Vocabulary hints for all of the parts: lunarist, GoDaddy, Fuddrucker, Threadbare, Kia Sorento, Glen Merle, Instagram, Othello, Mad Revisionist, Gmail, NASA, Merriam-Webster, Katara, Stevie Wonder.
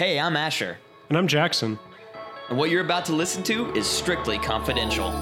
Hey, I'm Asher. And I'm Jackson. And what you're about to listen to is strictly confidential.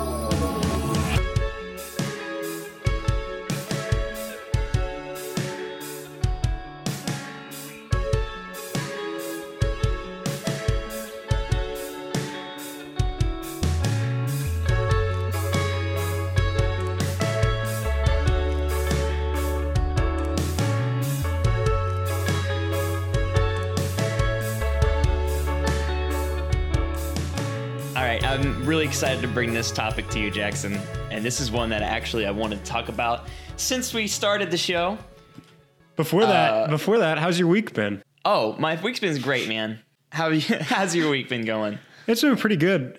Really excited to bring this topic to you, Jackson, and this is one that actually I wanted to talk about since we started the show. Before that, how's your week been? Oh, my week's been great, man. How's your week been going? It's been pretty good.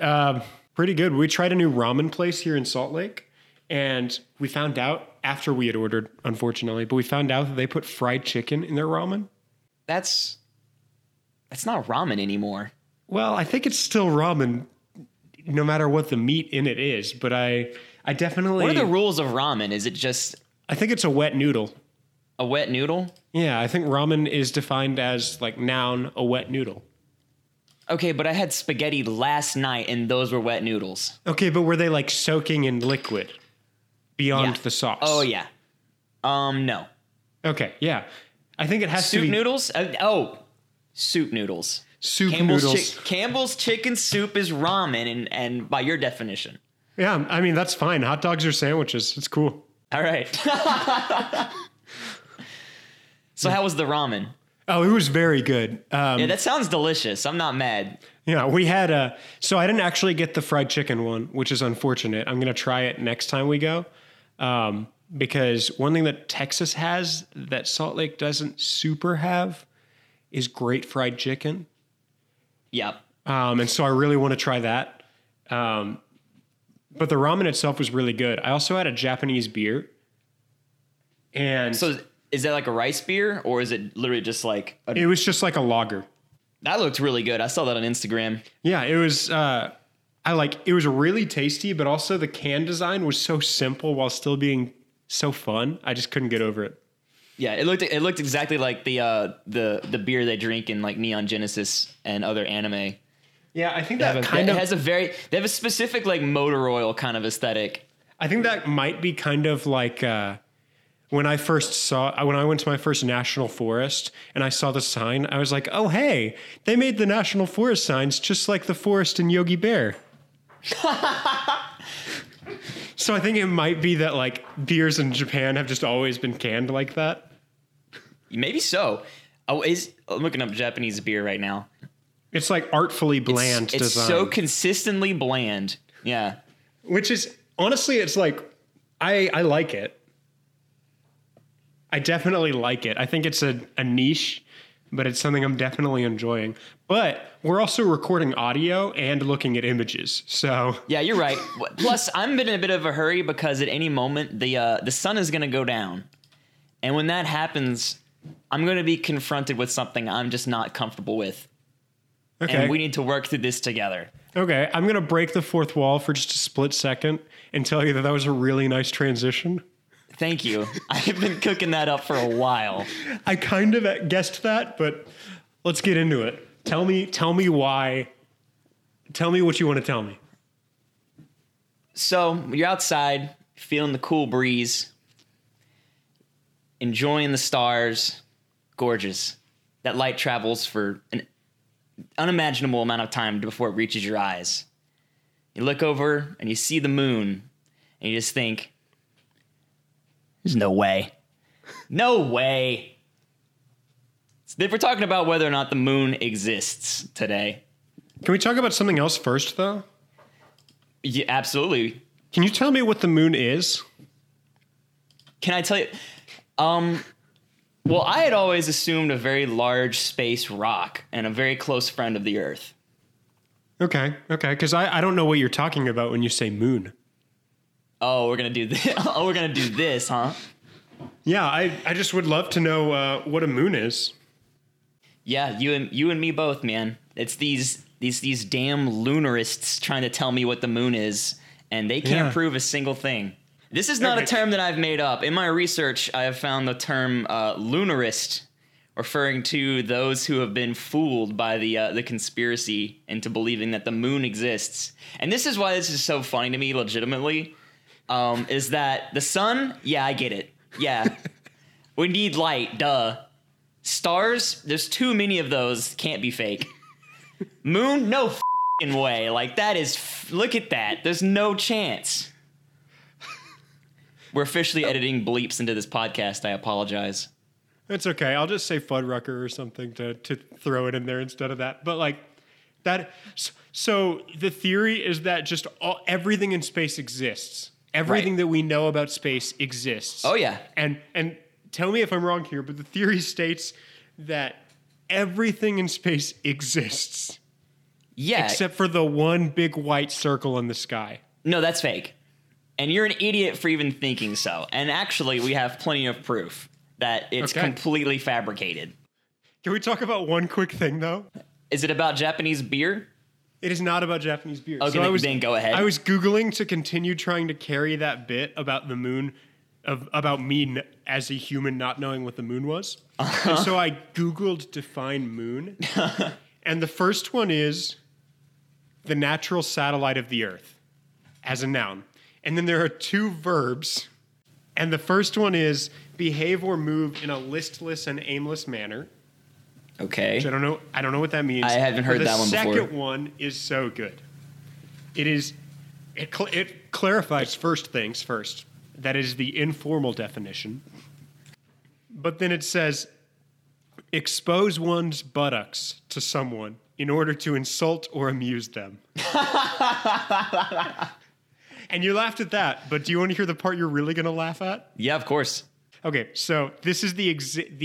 We tried a new ramen place here in Salt Lake, and we found out after we had ordered, unfortunately, but we found out that they put fried chicken in their ramen. That's not ramen anymore. Well, I think it's still ramen, no matter what the meat in it is, but I definitely... What are the rules of ramen? Is it just... I think it's a wet noodle. A wet noodle? Yeah, I think ramen is defined as, like, noun, a wet noodle. Okay, but I had spaghetti last night, and those were wet noodles. Okay, but were they, like, soaking in liquid beyond the sauce? Oh, yeah. No. Okay, yeah. I think it has soup to be... Noodles? Soup noodles. Soup Campbell's noodles. Campbell's chicken soup is ramen, and by your definition. Yeah, I mean, that's fine. Hot dogs are sandwiches. It's cool. All right. So how was the ramen? Oh, it was very good. Yeah, that sounds delicious. I'm not mad. Yeah, we had so I didn't actually get the fried chicken one, which is unfortunate. I'm going to try it next time we go. Because one thing that Texas has that Salt Lake doesn't super have is great fried chicken. Yep. And so I really want to try that. But the ramen itself was really good. I also had a Japanese beer. And so is that like a rice beer, or is it literally just like... It was just like a lager. That looked really good. I saw that on Instagram. Yeah, it was... it was really tasty, but also the can design was so simple while still being so fun. I just couldn't get over it. Yeah, it looked exactly like the beer they drink in like Neon Genesis and other anime. Yeah, I think they have a specific like motor oil kind of aesthetic. I think that might be kind of like when I went to my first national forest and I saw the sign, I was like, oh hey, they made the national forest signs just like the forest in Yogi Bear. So I think it might be that like beers in Japan have just always been canned like that. Maybe so. I'm looking up Japanese beer right now. It's like artfully bland design. It's so consistently bland. Yeah. Which is, honestly, it's like, I like it. I definitely like it. I think it's a niche, but it's something I'm definitely enjoying. But we're also recording audio and looking at images, so... Yeah, you're right. Plus, I'm in a bit of a hurry because at any moment, the sun is going to go down. And when that happens... I'm going to be confronted with something I'm just not comfortable with. Okay. And we need to work through this together. Okay. I'm going to break the fourth wall for just a split second and tell you that was a really nice transition. Thank you. I've been cooking that up for a while. I kind of guessed that, but let's get into it. Tell me why. Tell me what you want to tell me. So you're outside feeling the cool breeze. Enjoying the stars, gorgeous. That light travels for an unimaginable amount of time before it reaches your eyes. You look over and you see the moon, and you just think, there's no way. No way. We're talking about whether or not the moon exists today. Can we talk about something else first, though? Yeah, absolutely. Can you tell me what the moon is? Can I tell you... Well, I had always assumed a very large space rock and a very close friend of the Earth. Okay, because I don't know what you're talking about when you say moon. Oh, we're going to do this. Oh, we're going to do this, huh? Yeah, I just would love to know what a moon is. Yeah, you and me both, man. It's these damn lunarists trying to tell me what the moon is, and they can't prove a single thing. This is not a term that I've made up. In my research, I have found the term lunarist referring to those who have been fooled by the conspiracy into believing that the moon exists. And this is why this is so funny to me, legitimately, is that the sun, yeah, I get it. Yeah. We need light, duh. Stars, there's too many of those, can't be fake. Moon, no f***ing way. Like, that is, look at that. There's no chance. We're officially editing bleeps into this podcast. I apologize. It's okay. I'll just say Fuddrucker or something to throw it in there instead of that. But like that. So the theory is that just everything in space exists. Everything that we know about space exists. Oh yeah. And tell me if I'm wrong here, but the theory states that everything in space exists. Yeah. Except for the one big white circle in the sky. No, that's fake. And you're an idiot for even thinking so. And actually, we have plenty of proof that it's completely fabricated. Can we talk about one quick thing, though? Is it about Japanese beer? It is not about Japanese beer. Okay, so then go ahead. I was Googling to continue trying to carry that bit about the moon, about me as a human not knowing what the moon was. Uh-huh. And so I Googled define moon. And the first one is the natural satellite of the Earth as a noun. And then there are two verbs. And the first one is behave or move in a listless and aimless manner. Okay. Which I don't know what that means. I haven't heard that one before. The second one is so good. It clarifies first things first. That is the informal definition. But then it says expose one's buttocks to someone in order to insult or amuse them. And you laughed at that, but do you want to hear the part you're really going to laugh at? Yeah, of course. Okay, so this is the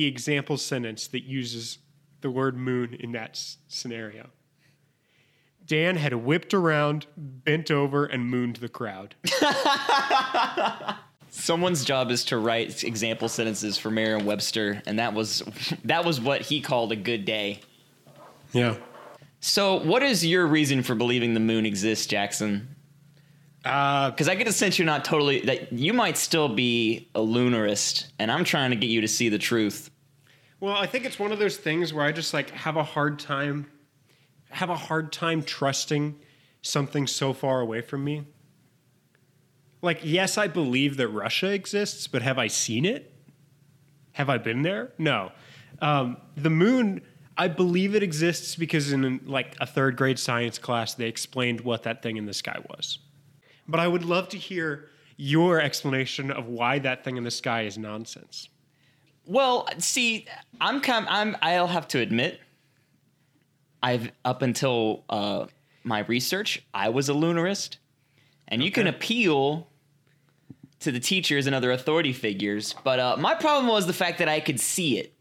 example sentence that uses the word moon in that scenario. Dan had whipped around, bent over, and mooned the crowd. Someone's job is to write example sentences for Merriam-Webster, and that was what he called a good day. Yeah. So what is your reason for believing the moon exists, Jackson? Because I get a sense you're not totally, that you might still be a lunarist, and I'm trying to get you to see the truth. Well, I think it's one of those things where I just like have a hard time trusting something so far away from me. Like, yes, I believe that Russia exists, but have I seen it? Have I been there? No. The moon, I believe it exists because in like a third grade science class, they explained what that thing in the sky was. But I would love to hear your explanation of why that thing in the sky is nonsense. Well, see, I'll have to admit, up until my research, I was a lunarist, and you can appeal to the teachers and other authority figures. But my problem was the fact that I could see it.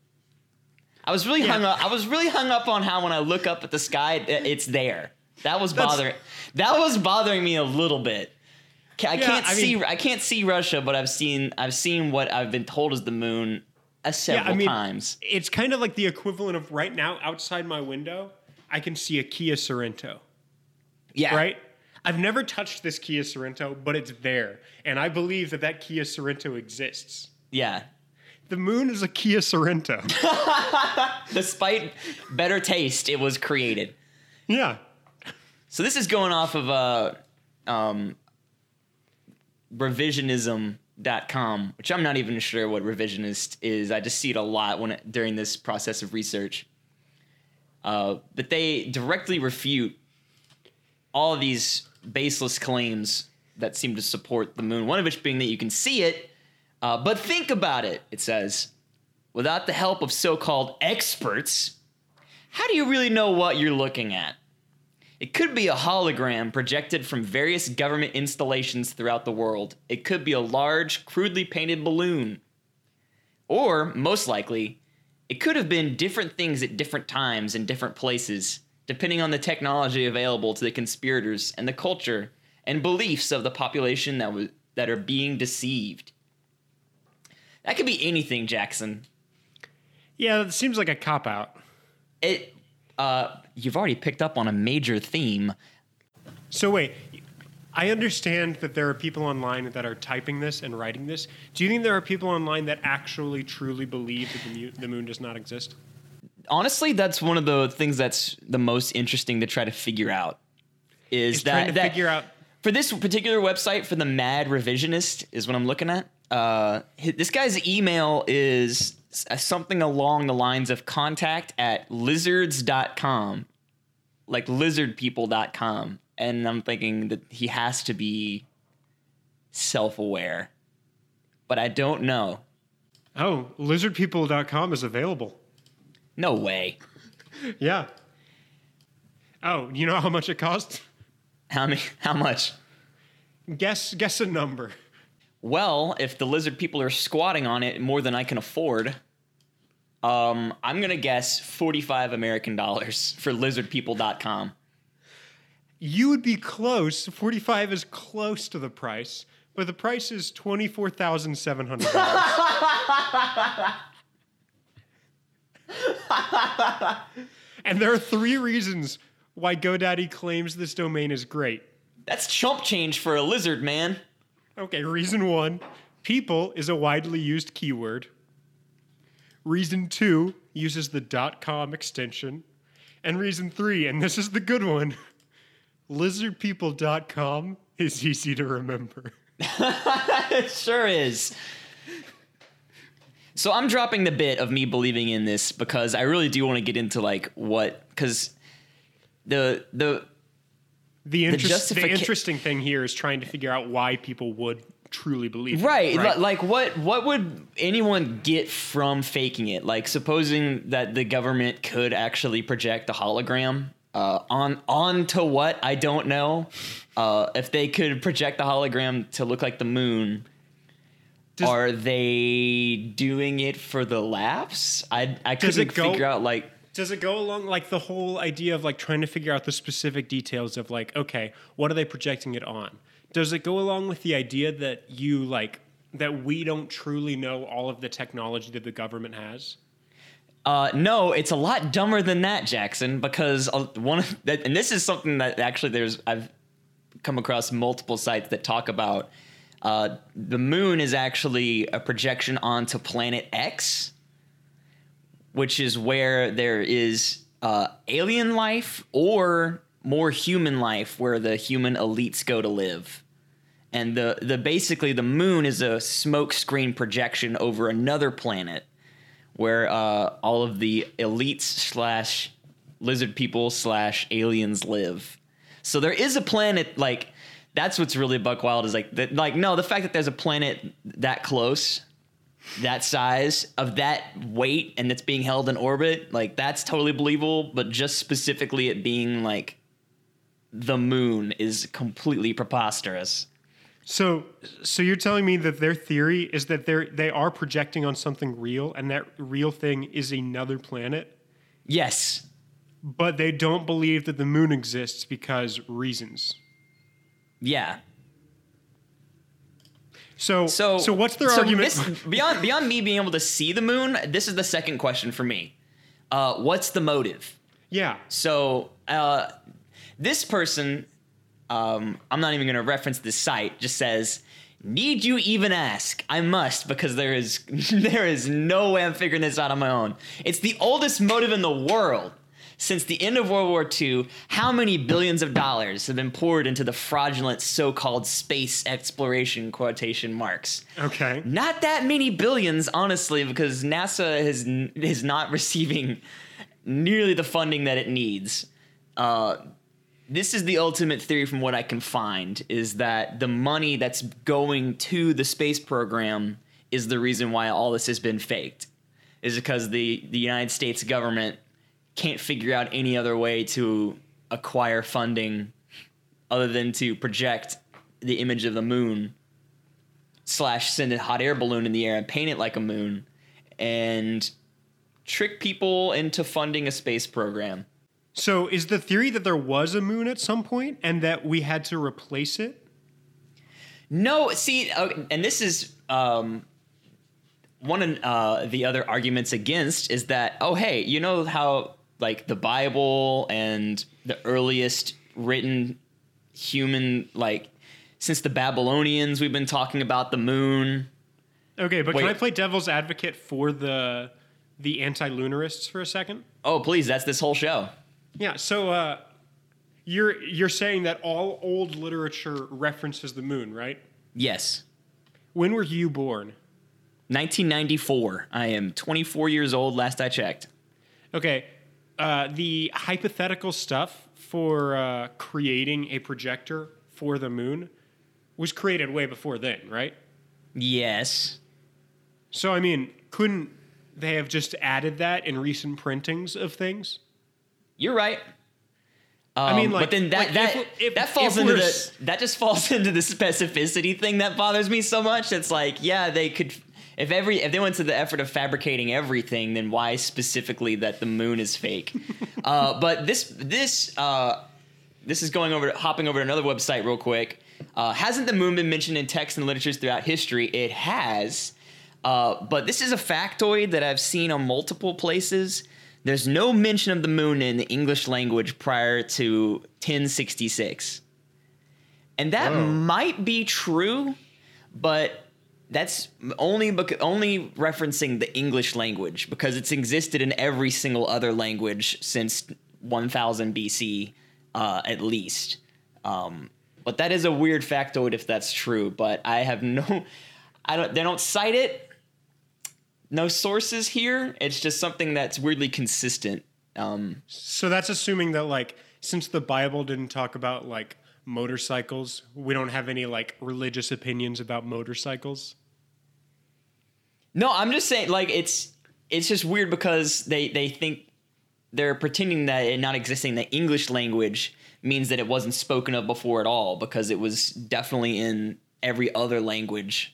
I was really hung up on how when I look up at the sky, it's there. That was bothering me a little bit. I can't see Russia, but I've seen what I've been told is the moon several times. It's kind of like the equivalent of right now outside my window, I can see a Kia Sorento. Yeah. Right? I've never touched this Kia Sorento, but it's there. And I believe that Kia Sorento exists. Yeah. The moon is a Kia Sorento. Despite better taste, it was created. Yeah. So this is going off of revisionism.com, which I'm not even sure what revisionist is. I just see it a lot during this process of research. But they directly refute all of these baseless claims that seem to support the moon, one of which being that you can see it, but think about it, it says, without the help of so-called experts, how do you really know what you're looking at? It could be a hologram projected from various government installations throughout the world. It could be a large, crudely painted balloon. Or, most likely, it could have been different things at different times and different places, depending on the technology available to the conspirators and the culture and beliefs of the population that are being deceived. That could be anything, Jackson. Yeah, that seems like a cop-out. You've already picked up on a major theme. So wait, I understand that there are people online that are typing this and writing this. Do you think there are people online that actually truly believe that the moon does not exist? Honestly, that's one of the things that's the most interesting to try to figure out. Is trying to figure out for this particular website, for the Mad Revisionist is what I'm looking at. This guy's email is something along the lines of contact@lizards.com, like lizardpeople.com. And I'm thinking that he has to be self-aware, but I don't know. Oh, lizardpeople.com is available. No way. Yeah. Oh, you know how much it costs? How much? Guess a number. Well, if the lizard people are squatting on it more than I can afford, I'm going to guess $45 American for lizardpeople.com. You would be close. 45 is close to the price, but the price is $24,700. And there are three reasons why GoDaddy claims this domain is great. That's chump change for a lizard, man. Okay, reason one, people is a widely used keyword. Reason two, uses the .com extension. And reason three, and this is the good one, lizardpeople.com is easy to remember. It sure is. So I'm dropping the bit of me believing in this because I really do want to get into like what, because the interesting thing here is trying to figure out why people would truly believe. Right. Like what would anyone get from faking it? Like supposing that the government could actually project a hologram. On to what? I don't know. If they could project the hologram to look like the moon, are they doing it for the laughs? I couldn't figure out, like... Does it go along, like, the whole idea of, like, trying to figure out the specific details of, like, okay, what are they projecting it on? Does it go along with the idea that you, like, that we don't truly know all of the technology that the government has? No, it's a lot dumber than that, Jackson, because one of that, and this is something that actually I've come across multiple sites that talk about, the moon is actually a projection onto planet X, which is where there is, alien life or more human life where the human elites go to live. And the basically the moon is a smokescreen projection over another planet, where all of the elites / lizard people / aliens live. So there is a planet, like, that's what's really buck wild is, like, the fact that there's a planet that close, that size, of that weight, and that's being held in orbit, like, that's totally believable, but just specifically it being, like, the moon is completely preposterous. So you're telling me that their theory is that they are projecting on something real, and that real thing is another planet? Yes. But they don't believe that the moon exists because reasons. Yeah. So what's their argument? Beyond me being able to see the moon, this is the second question for me. What's the motive? Yeah. So this person... I'm not even going to reference this site, just says, need you even ask? I must, because there is no way I'm figuring this out on my own. It's the oldest motive in the world. Since the end of World War II, how many billions of dollars have been poured into the fraudulent so-called space exploration quotation marks? Okay. Not that many billions, honestly, because NASA is not receiving nearly the funding that it needs. This is the ultimate theory from what I can find, is that the money that's going to the space program is the reason why all this has been faked, is because the United States government can't figure out any other way to acquire funding other than to project the image of the moon / send a hot air balloon in the air and paint it like a moon and trick people into funding a space program. So is the theory that there was a moon at some point and that we had to replace it? No, see, and this is one of the other arguments against is that, oh, hey, you know how, like, the Bible and the earliest written human, like, since the Babylonians, we've been talking about the moon. Okay, but Wait. Can I play devil's advocate for the anti-lunarists for a second? Oh, please. That's this whole show. Yeah. So you're saying that all old literature references the moon, right? Yes. When were you born? 1994. I am 24 years old, last I checked. Okay. The hypothetical stuff for creating a projector for the moon was created way before then, right? Yes. So, I mean, couldn't they have just added that in recent printings of things? You're right. I mean, like, but then that just falls into the specificity thing that bothers me so much. It's like, yeah, they could, if they went to the effort of fabricating everything, then why specifically that the moon is fake? But this is hopping over to another website real quick. Hasn't the moon been mentioned in texts and literatures throughout history? It has. But this is a factoid that I've seen on multiple places. There's no mention of the moon in the English language prior to 1066. And that might be true, but that's only referencing the English language because it's existed in every single other language since 1000 BC at least. But that is a weird factoid if that's true, but I have they don't cite it. No sources here. It's just something that's weirdly consistent. So that's assuming that, like, since the Bible didn't talk about, like, motorcycles, we don't have any, like, religious opinions about motorcycles? No, I'm just saying, like, it's just weird because they think they're pretending that it not existing in the English language means that it wasn't spoken of before at all because it was definitely in every other language.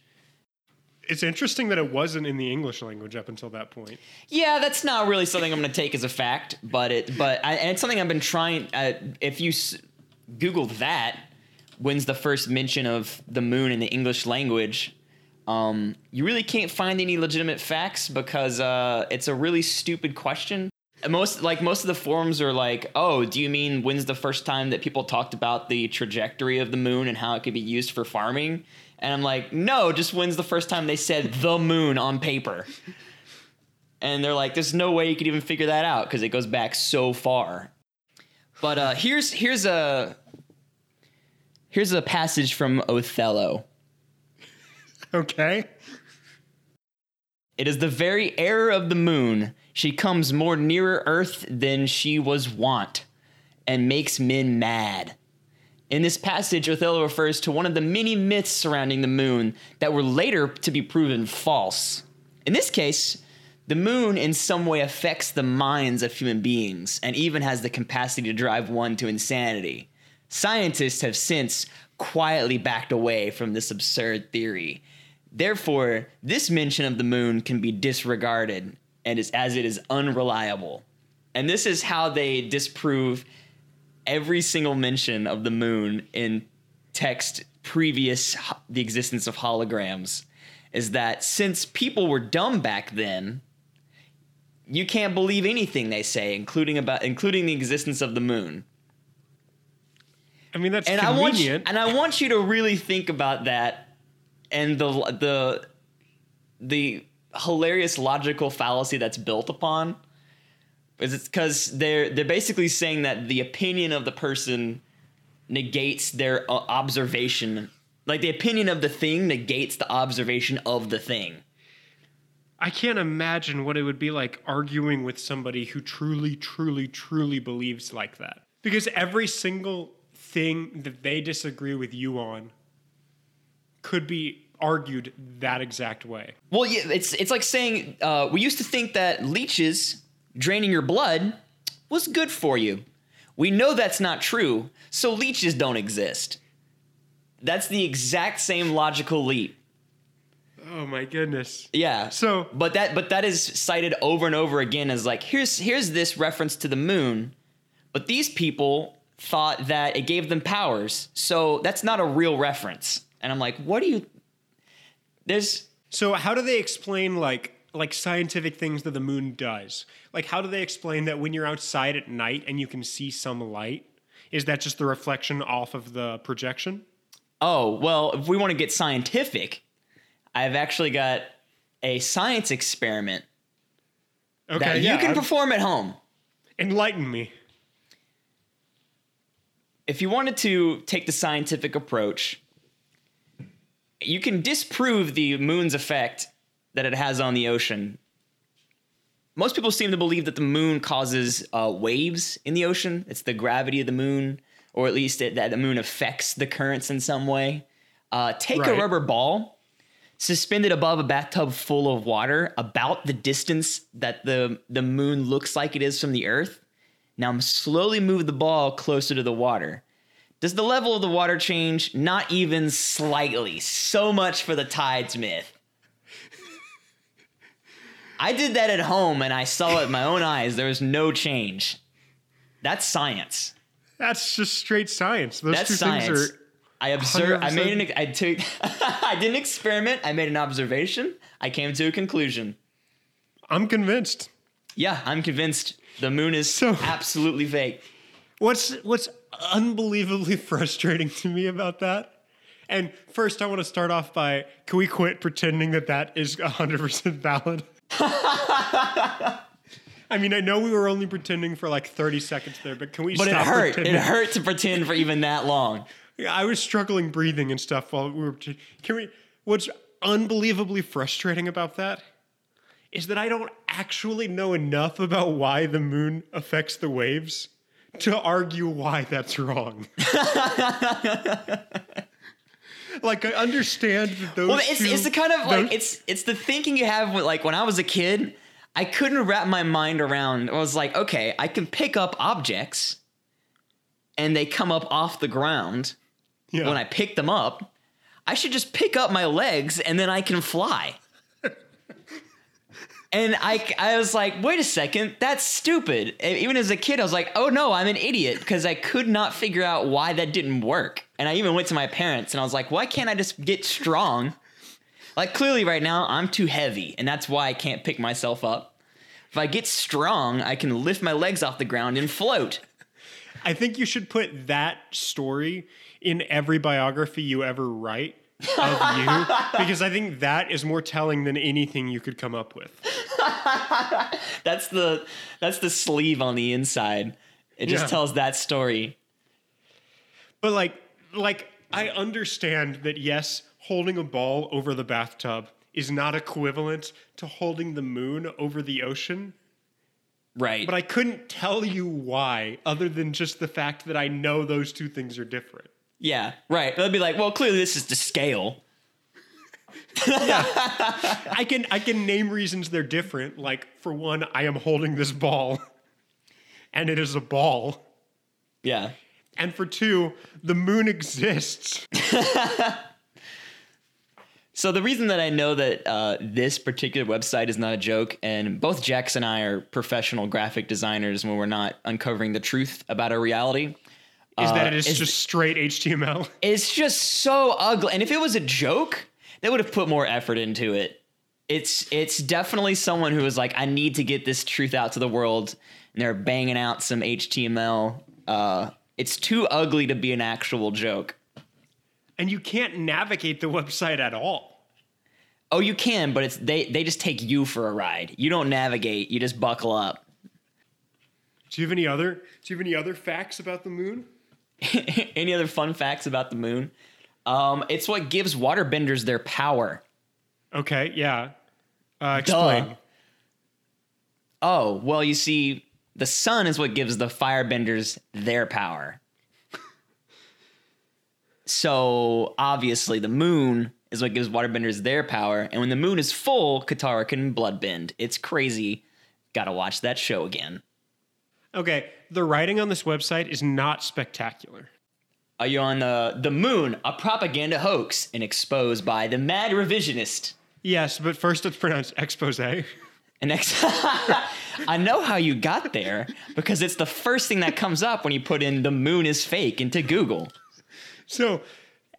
It's interesting that it wasn't in the English language up until that point. Yeah, that's not really something I'm going to take as a fact, but it's something I've been trying. If you Google that, when's the first mention of the moon in the English language, you really can't find any legitimate facts because it's a really stupid question. Most of the forums are like, oh, do you mean when's the first time that people talked about the trajectory of the moon and how it could be used for farming? And I'm like, no, just when's the first time they said the moon on paper? And they're like, there's no way you could even figure that out because it goes back so far. But here's a passage from Othello. Okay. It is the very error of the moon. She comes more nearer earth than she was wont and makes men mad. In this passage, Othello refers to one of the many myths surrounding the moon that were later to be proven false. In this case, the moon in some way affects the minds of human beings and even has the capacity to drive one to insanity. Scientists have since quietly backed away from this absurd theory. Therefore, this mention of the moon can be disregarded and it is unreliable. And this is how they disprove every single mention of the moon in text previous the existence of holograms is that since people were dumb back then, you can't believe anything they say, including the existence of the moon. I mean, that's convenient. I want you to really think about that and the hilarious logical fallacy that's built upon. It's because they're basically saying that the opinion of the person negates their observation. Like, the opinion of the thing negates the observation of the thing. I can't imagine what it would be like arguing with somebody who truly, truly, truly believes like that. Because every single thing that they disagree with you on could be argued that exact way. Well, yeah, it's like saying, we used to think that leeches draining your blood was good for you. We know that's not true, so leeches don't exist. That's the exact same logical leap. Oh my goodness. Yeah. So, but that is cited over and over again as like, here's this reference to the moon, but these people thought that it gave them powers, so that's not a real reference. And I'm like, So how do they explain like scientific things that the moon does? Like, how do they explain that when you're outside at night and you can see some light, is that just the reflection off of the projection? Oh, well, if we want to get scientific, I've actually got a science experiment that you can perform at home. Enlighten me. If you wanted to take the scientific approach, you can disprove the moon's effect that it has on the ocean. Most people seem to believe that the moon causes waves in the ocean. It's the gravity of the moon, or at least that the moon affects the currents in some way. Take a rubber ball, suspend it above a bathtub full of water about the distance that the moon looks like it is from the Earth. Now slowly move the ball closer to the water. Does the level of the water change? Not even slightly. So much for the tides myth. I did that at home, and I saw it with my own eyes. There was no change. That's science. That's just straight science. Those That's two science. Things are I observed. 100%. I did an experiment. I made an observation. I came to a conclusion. I'm convinced. Yeah, I'm convinced. The moon is absolutely fake. What's unbelievably frustrating to me about that? And first, I want to start off by, can we quit pretending that is 100% valid? I mean, I know we were only pretending for like 30 seconds there, but can we stop pretending? It hurt to pretend for even that long. I was struggling breathing and stuff while we were... What's unbelievably frustrating about that is that I don't actually know enough about why the moon affects the waves to argue why that's wrong. Like, I understand that those it's the kind of, like, it's the thinking you have with, like, when I was a kid, I couldn't wrap my mind around. I was like, okay, I can pick up objects, and they come up off the ground when I pick them up. I should just pick up my legs, and then I can fly. And I was like, wait a second, that's stupid. And even as a kid, I was like, oh no, I'm an idiot, because I could not figure out why that didn't work. And I even went to my parents and I was like, why can't I just get strong? Like, clearly right now I'm too heavy and that's why I can't pick myself up. If I get strong, I can lift my legs off the ground and float. I think you should put that story in every biography you ever write of you, because I think that is more telling than anything you could come up with. That's the sleeve on the inside. It just tells that story. But like I understand that, yes, holding a ball over the bathtub is not equivalent to holding the moon over the ocean. Right. But I couldn't tell you why, other than just the fact that I know those two things are different. Yeah, right. They'll be like, well, clearly this is the scale. Yeah. I can name reasons they're different. Like, for one, I am holding this ball, and it is a ball. Yeah. And for two, the moon exists. So the reason that I know that this particular website is not a joke, and both Jax and I are professional graphic designers when we're not uncovering the truth about our reality... is that it's just straight HTML. It's just so ugly. And if it was a joke, they would have put more effort into it. It's definitely someone who was like, I need to get this truth out to the world. And they're banging out some HTML. It's too ugly to be an actual joke. And you can't navigate the website at all. Oh, you can, but they just take you for a ride. You don't navigate. You just buckle up. Do you have any other facts about the moon? Any other fun facts about the moon? It's what gives waterbenders their power. Okay, yeah. Explain. Duh. Oh, well, you see, the sun is what gives the firebenders their power. So, obviously, the moon is what gives waterbenders their power. And when the moon is full, Katara can bloodbend. It's crazy. Gotta watch that show again. Okay, the writing on this website is not spectacular. Are you on the moon, a propaganda hoax, and exposed by the Mad Revisionist? Yes, but first it's pronounced expose. I know how you got there, because it's the first thing that comes up when you put in the moon is fake into Google. So,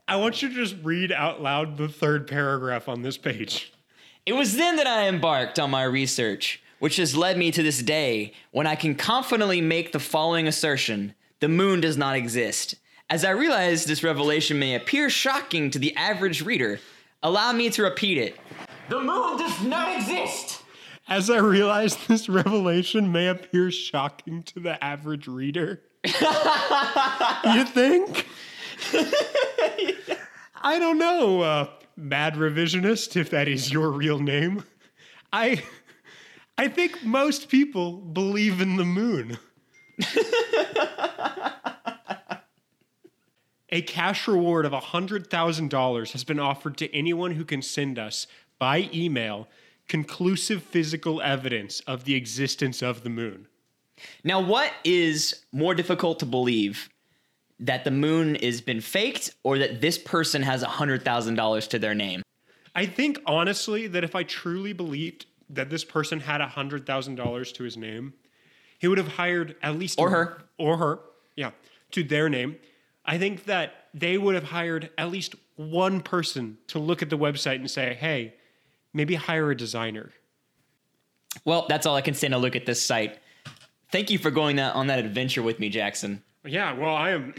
I want you to just read out loud the third paragraph on this page. It was then that I embarked on my research, which has led me to this day when I can confidently make the following assertion. The moon does not exist. As I realize this revelation may appear shocking to the average reader, allow me to repeat it. The moon does not exist! As I realize this revelation may appear shocking to the average reader. You think? I don't know, Mad Revisionist, if that is your real name. I think most people believe in the moon. A cash reward of $100,000 has been offered to anyone who can send us, by email, conclusive physical evidence of the existence of the moon. Now, what is more difficult to believe? That the moon has been faked, or that this person has $100,000 to their name? I think, honestly, that if I truly believed that this person had $100,000 to his name, he would have hired at least... Or her. Yeah, to their name. I think that they would have hired at least one person to look at the website and say, hey, maybe hire a designer. Well, that's all I can say to look at this site. Thank you for going on that adventure with me, Jackson. Yeah, well, I am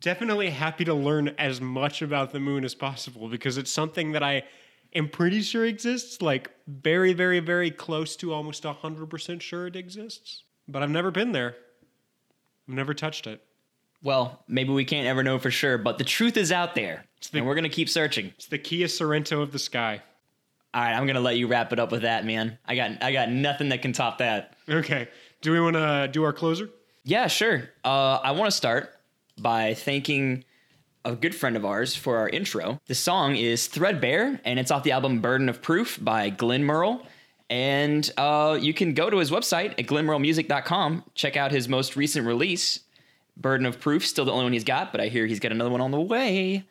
definitely happy to learn as much about the moon as possible, because it's something that I am pretty sure exists, like very, very, very close to almost 100% sure it exists. But I've never been there. I've never touched it. Well, maybe we can't ever know for sure, but the truth is out there, and we're going to keep searching. It's the Kia Sorento of the sky. All right, I'm going to let you wrap it up with that, man. I got nothing that can top that. Okay. Do we want to do our closer? Yeah, sure. I want to start by thanking a good friend of ours for our intro. The song is Threadbare, and it's off the album Burden of Proof by Glen Merle. And you can go to his website at glenmerlemusic.com, check out his most recent release, Burden of Proof, still the only one he's got, but I hear he's got another one on the way.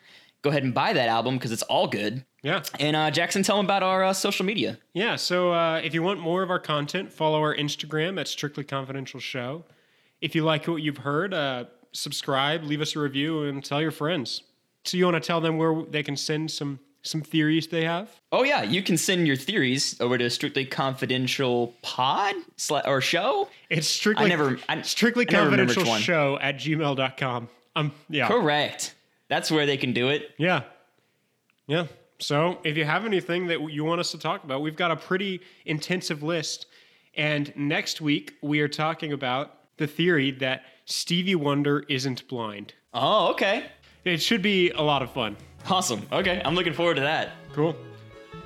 Go ahead and buy that album because it's all good. Yeah. And Jackson, tell them about our social media. Yeah, so if you want more of our content, follow our Instagram at Strictly Confidential Show. If you like what you've heard, subscribe, leave us a review, and tell your friends. So you want to tell them where they can send some theories they have? Oh, yeah. You can send your theories over to Strictly Confidential Pod or Show. It's Strictly Confidential Show at gmail.com. Yeah. Correct. That's where they can do it. Yeah. Yeah. So if you have anything that you want us to talk about, we've got a pretty intensive list. And next week, we are talking about the theory that Stevie Wonder isn't blind. Oh, okay. It should be a lot of fun. Awesome. Okay, I'm looking forward to that. Cool.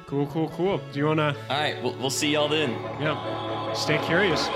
Do you wanna... All right, we'll see y'all then. Yeah. Stay curious.